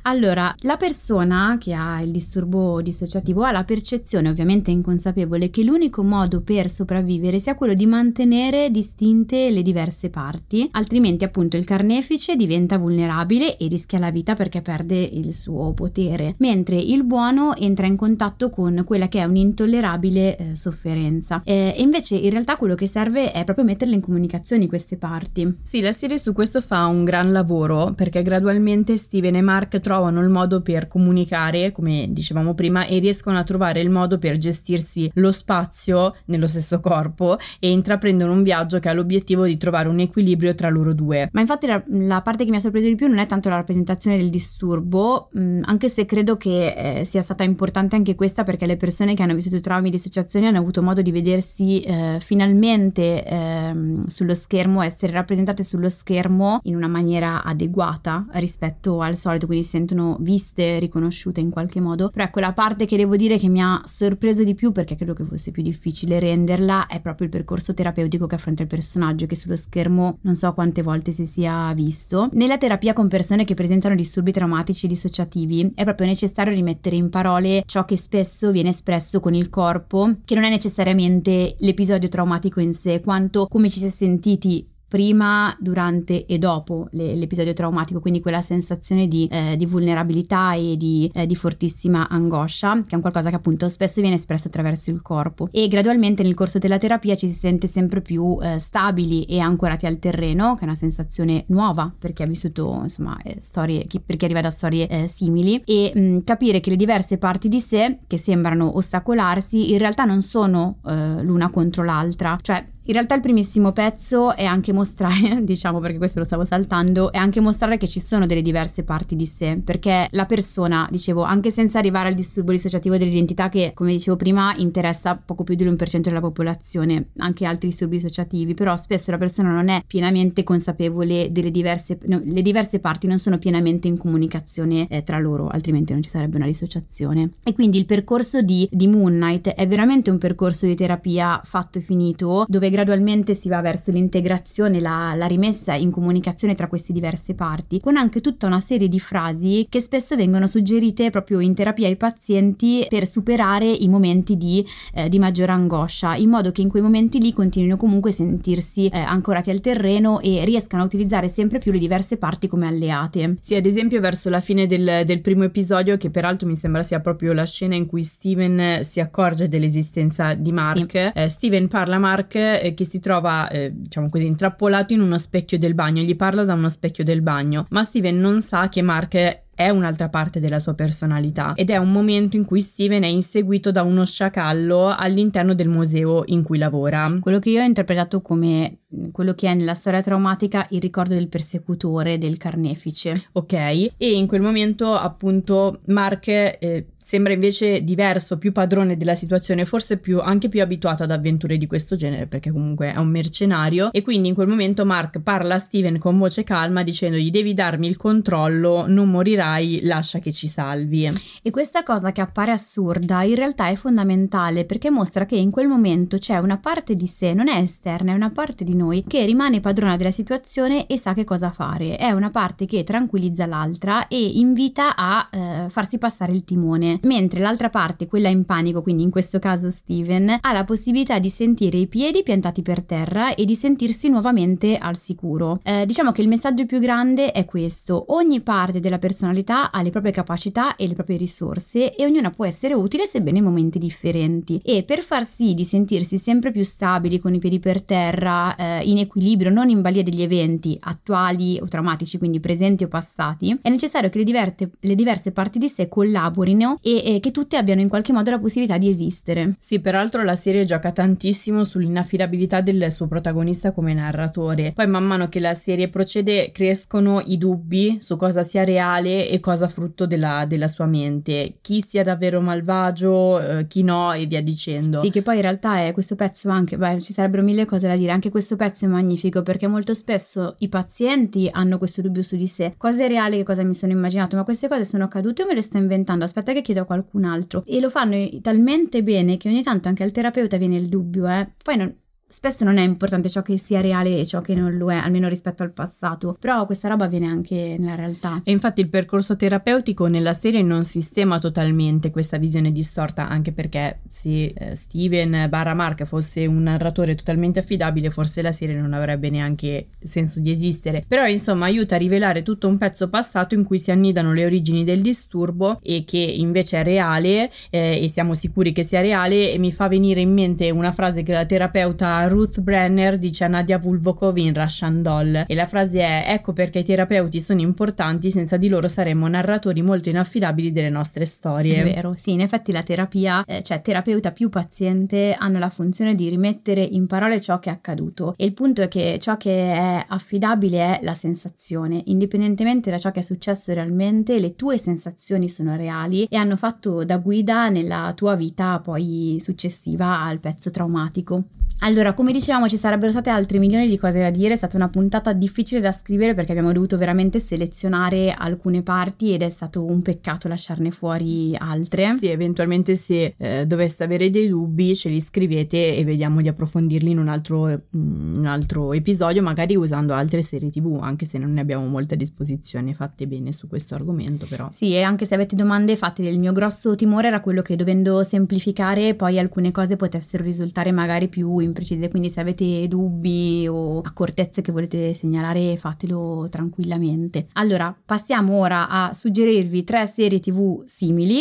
Allora, la persona che ha il disturbo dissociativo ha la percezione, ovviamente inconsapevole, che l'unico modo per sopravvivere sia quello di mantenere distinte le diverse parti, altrimenti appunto il carnefice diventa vulnerabile e rischia la vita perché perde il suo potere, mentre il buono entra in contatto con quella che è un'intollerabile eh, sofferenza. E eh, invece in realtà quello che serve è proprio metterle in comunicazione queste parti. Sì, la serie su questo fa un gran lavoro perché gradualmente Steven e Mark trovano il modo per comunicare, come dicevamo dicevamo prima, e riescono a trovare il modo per gestirsi lo spazio nello stesso corpo e intraprendono un viaggio che ha l'obiettivo di trovare un equilibrio tra loro due. Ma infatti la, la parte che mi ha sorpreso di più non è tanto la rappresentazione del disturbo, mh, anche se credo che eh, sia stata importante anche questa, perché le persone che hanno vissuto traumi di dissociazione hanno avuto modo di vedersi eh, finalmente eh, sullo schermo, essere rappresentate sullo schermo in una maniera adeguata rispetto al solito, quindi si sentono viste, riconosciute in qualche modo. Però ecco, la parte che devo dire che mi ha sorpreso di più, perché credo che fosse più difficile renderla, è proprio il percorso terapeutico che affronta il personaggio, che sullo schermo non so quante volte si sia visto. Nella terapia con persone che presentano disturbi traumatici dissociativi è proprio necessario rimettere in parole ciò che spesso viene espresso con il corpo, che non è necessariamente l'episodio traumatico in sé, quanto come ci si è sentiti prima, durante e dopo le, l'episodio traumatico, quindi quella sensazione di, eh, di vulnerabilità e di, eh, di fortissima angoscia, che è un qualcosa che appunto spesso viene espresso attraverso il corpo. E gradualmente nel corso della terapia ci si sente sempre più eh, stabili e ancorati al terreno, che è una sensazione nuova per chi ha vissuto, insomma, eh, storie, chi, per chi arriva da storie eh, simili, e mh, capire che le diverse parti di sé che sembrano ostacolarsi in realtà non sono eh, l'una contro l'altra, cioè in realtà il primissimo pezzo è anche mostrare, diciamo, perché questo lo stavo saltando, è anche mostrare che ci sono delle diverse parti di sé, perché la persona, dicevo, anche senza arrivare al disturbo dissociativo dell'identità, che come dicevo prima interessa poco più dell'uno per cento della popolazione, anche altri disturbi dissociativi, però spesso la persona non è pienamente consapevole delle diverse, no, le diverse parti non sono pienamente in comunicazione eh, tra loro, altrimenti non ci sarebbe una dissociazione. E quindi il percorso di, di Moon Knight è veramente un percorso di terapia fatto e finito, dove gradualmente si va verso l'integrazione, la, la rimessa in comunicazione tra queste diverse parti, con anche tutta una serie di frasi che spesso vengono suggerite proprio in terapia ai pazienti per superare i momenti di, eh, di maggiore angoscia, in modo che in quei momenti lì continuino comunque a sentirsi eh, ancorati al terreno e riescano a utilizzare sempre più le diverse parti come alleate. Sì, ad esempio verso la fine del, del primo episodio, che peraltro mi sembra sia proprio la scena in cui Steven si accorge dell'esistenza di Mark, sì. eh, Steven parla a Mark che si trova eh, diciamo così intrappolato in uno specchio del bagno, gli parla da uno specchio del bagno, ma Steven non sa che Mark è un'altra parte della sua personalità, ed è un momento in cui Steven è inseguito da uno sciacallo all'interno del museo in cui lavora. Quello che io ho interpretato come quello che è nella storia traumatica il ricordo del persecutore, del carnefice. Ok, e in quel momento appunto Mark eh, sembra invece diverso, più padrone della situazione, forse più anche più abituato ad avventure di questo genere, perché comunque è un mercenario, e quindi in quel momento Mark parla a Steven con voce calma dicendogli: devi darmi il controllo, non morirai, lascia che ci salvi. E questa cosa, che appare assurda, in realtà è fondamentale, perché mostra che in quel momento c'è una parte di sé, non è esterna, è una parte di noi, che rimane padrona della situazione e sa che cosa fare. È una parte che tranquillizza l'altra e invita a eh, farsi passare il timone, mentre l'altra parte, quella in panico, quindi in questo caso Steven, ha la possibilità di sentire i piedi piantati per terra e di sentirsi nuovamente al sicuro. Eh, diciamo che il messaggio più grande è questo: ogni parte della personalità ha le proprie capacità e le proprie risorse e ognuna può essere utile sebbene in momenti differenti, e per far sì di sentirsi sempre più stabili con i piedi per terra, eh, in equilibrio, non in balia degli eventi attuali o traumatici, quindi presenti o passati, è necessario che le, diverte, le diverse parti di sé collaborino e eh, che tutte abbiano in qualche modo la possibilità di esistere. Sì, peraltro la serie gioca tantissimo sull'inaffidabilità del suo protagonista come narratore. Poi man mano che la serie procede crescono i dubbi su cosa sia reale e cosa frutto della, della sua mente, chi sia davvero malvagio, eh, chi no, e via dicendo. Sì, che poi in realtà è questo pezzo anche, beh, ci sarebbero mille cose da dire, anche questo pezzo è magnifico perché molto spesso i pazienti hanno questo dubbio su di sé: cosa è reale, che cosa mi sono immaginato, ma queste cose sono accadute o me le sto inventando, aspetta che chiedo a qualcun altro, e lo fanno talmente bene che ogni tanto anche al terapeuta viene il dubbio, eh. Poi non spesso non è importante ciò che sia reale e ciò che non lo è, almeno rispetto al passato, però questa roba avviene anche nella realtà. E infatti il percorso terapeutico nella serie non sistema totalmente questa visione distorta, anche perché se eh, Steven barra Mark fosse un narratore totalmente affidabile forse la serie non avrebbe neanche senso di esistere, però insomma aiuta a rivelare tutto un pezzo passato in cui si annidano le origini del disturbo e che invece è reale, eh, e siamo sicuri che sia reale. E mi fa venire in mente una frase che la terapeuta Ruth Brenner dice a Nadia Vulvokov in Russian Doll, e la frase è: ecco perché i terapeuti sono importanti, senza di loro saremmo narratori molto inaffidabili delle nostre storie. È vero, sì, in effetti la terapia, eh, cioè terapeuta più paziente, hanno la funzione di rimettere in parole ciò che è accaduto, e il punto è che ciò che è affidabile è la sensazione, indipendentemente da ciò che è successo realmente. Le tue sensazioni sono reali e hanno fatto da guida nella tua vita poi successiva al pezzo traumatico. Allora, come dicevamo, ci sarebbero state altre milioni di cose da dire, è stata una puntata difficile da scrivere perché abbiamo dovuto veramente selezionare alcune parti ed è stato un peccato lasciarne fuori altre. Sì, eventualmente se eh, doveste avere dei dubbi ce li scrivete e vediamo di approfondirli in un altro, in un altro episodio, magari usando altre serie tv, anche se non ne abbiamo molta disposizione fatte bene su questo argomento. Però sì, e anche se avete domande fate. Il mio grosso timore era quello che, dovendo semplificare, poi alcune cose potessero risultare magari più imprecise, quindi se avete dubbi o accortezze che volete segnalare fatelo tranquillamente. Allora, passiamo ora a suggerirvi tre serie tv simili.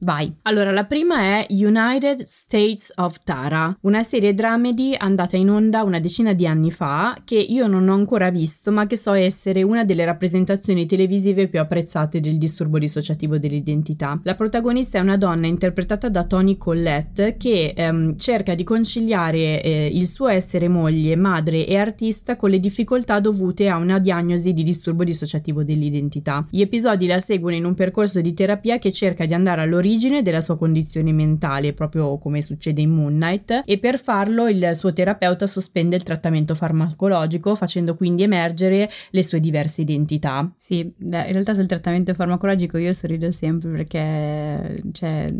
Vai. Allora, la prima è United States of Tara, una serie dramedy andata in onda una decina di anni fa che io non ho ancora visto, ma che so essere una delle rappresentazioni televisive più apprezzate del disturbo dissociativo dell'identità. La protagonista è una donna interpretata da Toni Collette che ehm, cerca di conciliare eh, il suo essere moglie, madre e artista con le difficoltà dovute a una diagnosi di disturbo dissociativo dell'identità. Gli episodi la seguono in un percorso di terapia che cerca di andare all'origine della sua condizione mentale, proprio come succede in Moon Knight, e per farlo il suo terapeuta sospende il trattamento farmacologico, facendo quindi emergere le sue diverse identità. Sì, in realtà sul trattamento farmacologico io sorrido sempre perché, cioè,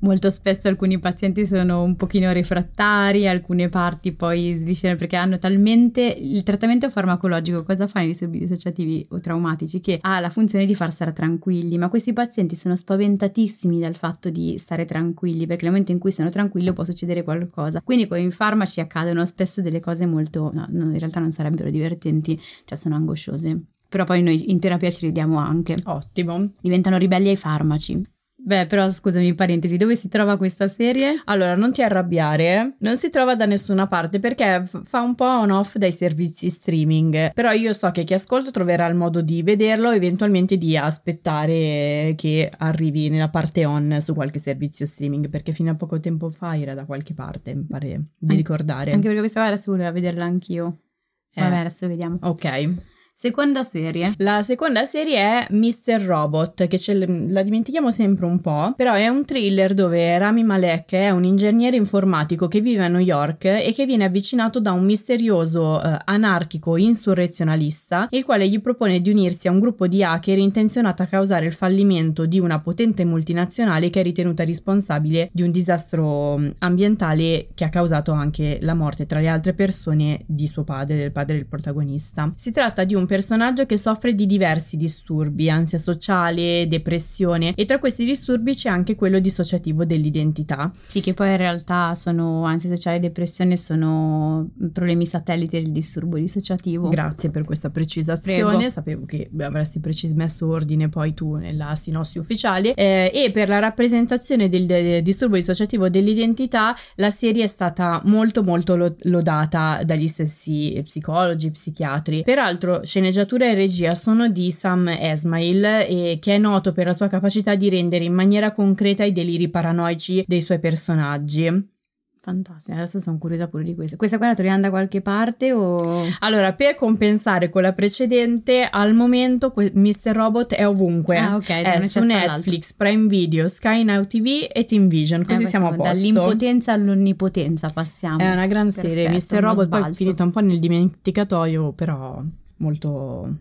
molto spesso alcuni pazienti sono un pochino refrattari, alcune parti poi sviscerano perché hanno talmente... Il trattamento farmacologico cosa fa nei disturbi dissociativi o traumatici? Che ha la funzione di far stare tranquilli, ma questi pazienti sono spaventatissimi dal fatto di stare tranquilli, perché nel momento in cui sono tranquillo può succedere qualcosa. Quindi con i farmaci accadono spesso delle cose molto, no, in realtà non sarebbero divertenti, cioè sono angosciose, però poi noi in terapia ci ridiamo anche. Ottimo. Diventano ribelli ai farmaci. Beh, però scusami, parentesi, dove si trova questa serie? Allora, non ti arrabbiare, non si trova da nessuna parte perché f- fa un po' on-off dai servizi streaming, però io so che chi ascolta troverà il modo di vederlo, eventualmente di aspettare che arrivi nella parte on su qualche servizio streaming, perché fino a poco tempo fa era da qualche parte, mi pare di An- ricordare. Anche perché questa volta adesso volevo vederla anch'io. Eh. Vabbè, adesso vediamo. Ok. Seconda serie. La seconda serie è mister Robot, che ce la dimentichiamo sempre un po', però è un thriller dove Rami Malek è un ingegnere informatico che vive a New York e che viene avvicinato da un misterioso eh, anarchico insurrezionalista, il quale gli propone di unirsi a un gruppo di hacker intenzionato a causare il fallimento di una potente multinazionale che è ritenuta responsabile di un disastro ambientale che ha causato anche la morte, tra le altre persone, di suo padre, del padre del protagonista. Si tratta di un personaggio che soffre di diversi disturbi, ansia sociale, depressione, e tra questi disturbi c'è anche quello dissociativo dell'identità. Sì, che poi in realtà sono ansia sociale e depressione, sono problemi satelliti del disturbo dissociativo. Grazie per questa precisazione. Prego. Sapevo che avresti precis- messo ordine poi tu nella sinossi ufficiale. Eh, e per la rappresentazione del, del disturbo dissociativo dell'identità la serie è stata molto molto lo- lodata dagli stessi psicologi, psichiatri. Peraltro sceneggiatura e regia sono di Sam Esmail, eh, che è noto per la sua capacità di rendere in maniera concreta i deliri paranoici dei suoi personaggi. Fantastico, adesso sono curiosa pure di questa. Questa qua la troviamo da qualche parte o... Allora, per compensare con la precedente, al momento que- mister Robot è ovunque. Ah, ok. È su Netflix, Prime Video, Sky Now ti vu e Team Vision, così eh, siamo a posto. Dall'impotenza all'onnipotenza passiamo. È una gran Perfetto, serie, mister Robot poi è finita un po' nel dimenticatoio, però molto...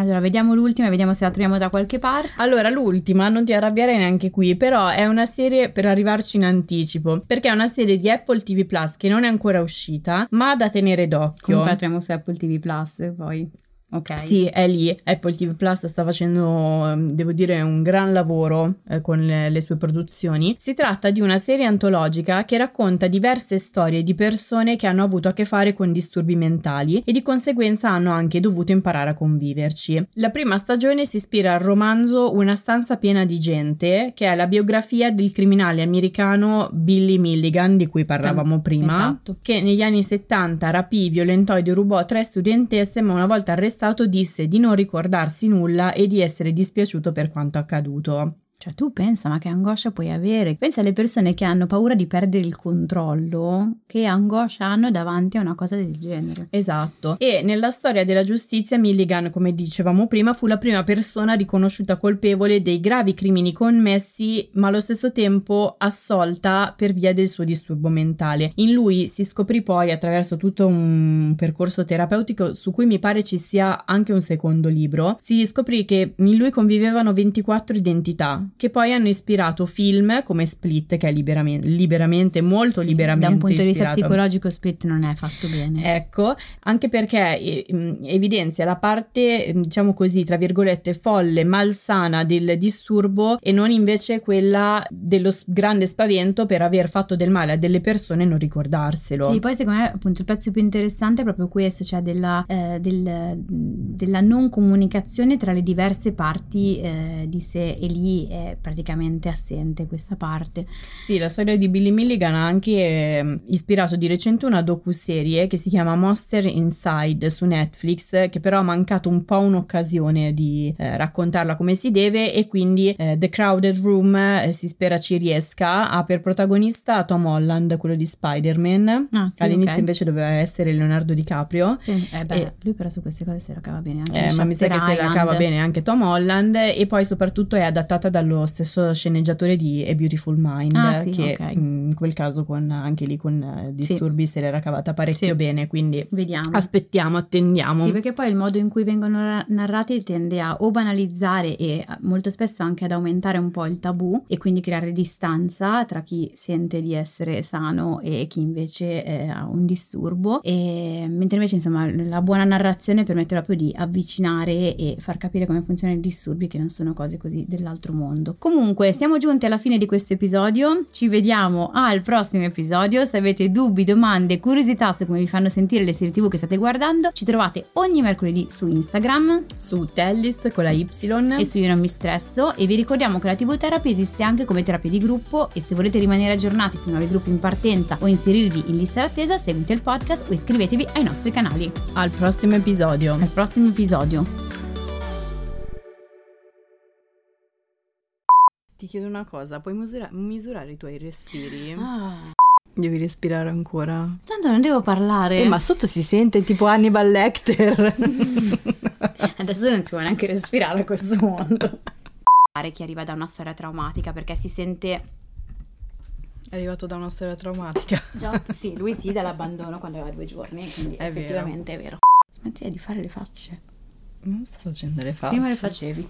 Allora, vediamo l'ultima e vediamo se la troviamo da qualche parte. Allora, l'ultima, non ti arrabbiare neanche qui, però è una serie per arrivarci in anticipo, perché è una serie di Apple ti vu Plus che non è ancora uscita, ma da tenere d'occhio. Comunque la troviamo su Apple ti vu Plus, poi... Ok. Sì, è lì. Apple ti vu Plus sta facendo, devo dire, un gran lavoro eh, con le, le sue produzioni. Si tratta di una serie antologica che racconta diverse storie di persone che hanno avuto a che fare con disturbi mentali e di conseguenza hanno anche dovuto imparare a conviverci. La prima stagione si ispira al romanzo Una stanza piena di gente, che è la biografia del criminale americano Billy Milligan, di cui parlavamo prima. Esatto. Che negli anni settanta rapì, violentò e derubò tre studentesse, ma una volta arrestato disse di non ricordarsi nulla e di essere dispiaciuto per quanto accaduto. Cioè, tu pensa, ma che angoscia puoi avere? Pensa alle persone che hanno paura di perdere il controllo, che angoscia hanno davanti a una cosa del genere. Esatto. E nella storia della giustizia, Milligan, come dicevamo prima, fu la prima persona riconosciuta colpevole dei gravi crimini commessi, ma allo stesso tempo assolta per via del suo disturbo mentale. In lui si scoprì poi, attraverso tutto un percorso terapeutico, su cui mi pare ci sia anche un secondo libro, si scoprì che in lui convivevano ventiquattro identità, che poi hanno ispirato film come Split, che è liberamente, liberamente molto sì, liberamente da un punto ispirato. Di vista psicologico Split non è fatto bene, ecco, anche perché evidenzia la parte, diciamo così, tra virgolette, folle, malsana del disturbo e non invece quella dello grande spavento per aver fatto del male a delle persone e non ricordarselo. Sì, poi secondo me appunto il pezzo più interessante è proprio questo, cioè della, eh, del, della non comunicazione tra le diverse parti eh, di sé, e lì è praticamente assente questa parte. Sì, la storia di Billy Milligan ha anche ispirato di recente una docuserie che si chiama Monster Inside su Netflix, che però ha mancato un po' un'occasione di eh, raccontarla come si deve, e quindi eh, The Crowded Room, eh, si spera ci riesca, ha per protagonista Tom Holland, quello di Spider-Man. Ah, sì, all'inizio okay. Invece doveva essere Leonardo DiCaprio. Sì, eh, beh, e, lui però su queste cose se la cava bene anche. Eh, ma mi sa che se la cava bene anche Tom Holland, e poi soprattutto è adattata da dallo stesso sceneggiatore di A Beautiful Mind, ah, sì, che okay. in quel caso con, anche lì con disturbi sì. se l'era cavata parecchio sì. bene, quindi vediamo, aspettiamo, attendiamo. Sì, perché poi il modo in cui vengono narrati tende a o banalizzare e molto spesso anche ad aumentare un po' il tabù, e quindi creare distanza tra chi sente di essere sano e chi invece eh, ha un disturbo, e mentre invece insomma la buona narrazione permette proprio di avvicinare e far capire come funzionano i disturbi, che non sono cose così dell'altro mondo. Comunque siamo giunti alla fine di questo episodio, ci vediamo al prossimo episodio. Se avete dubbi, domande, curiosità su come vi fanno sentire le serie tv che state guardando, ci trovate ogni mercoledì su Instagram, su Tellis con la Y e su Io Non Mi Stresso, e vi ricordiamo che la ti vu Therapy esiste anche come terapia di gruppo, e se volete rimanere aggiornati sui nuovi gruppi in partenza o inserirvi in lista d'attesa, seguite il podcast o iscrivetevi ai nostri canali. Al prossimo episodio. Al prossimo episodio. Ti chiedo una cosa, puoi misura- misurare i tuoi respiri? Ah. Devi respirare ancora. Tanto non devo parlare. Eh, ma sotto si sente tipo Hannibal Lecter. Mm. Adesso non si può neanche respirare a questo mondo. Chi arriva da una storia traumatica, perché si sente... È arrivato da una storia traumatica. Già, sì, lui sì, dall'abbandono quando aveva due giorni, quindi è effettivamente vero. È vero. Smettila di fare le facce. Non sto facendo le facce. Prima le facevi.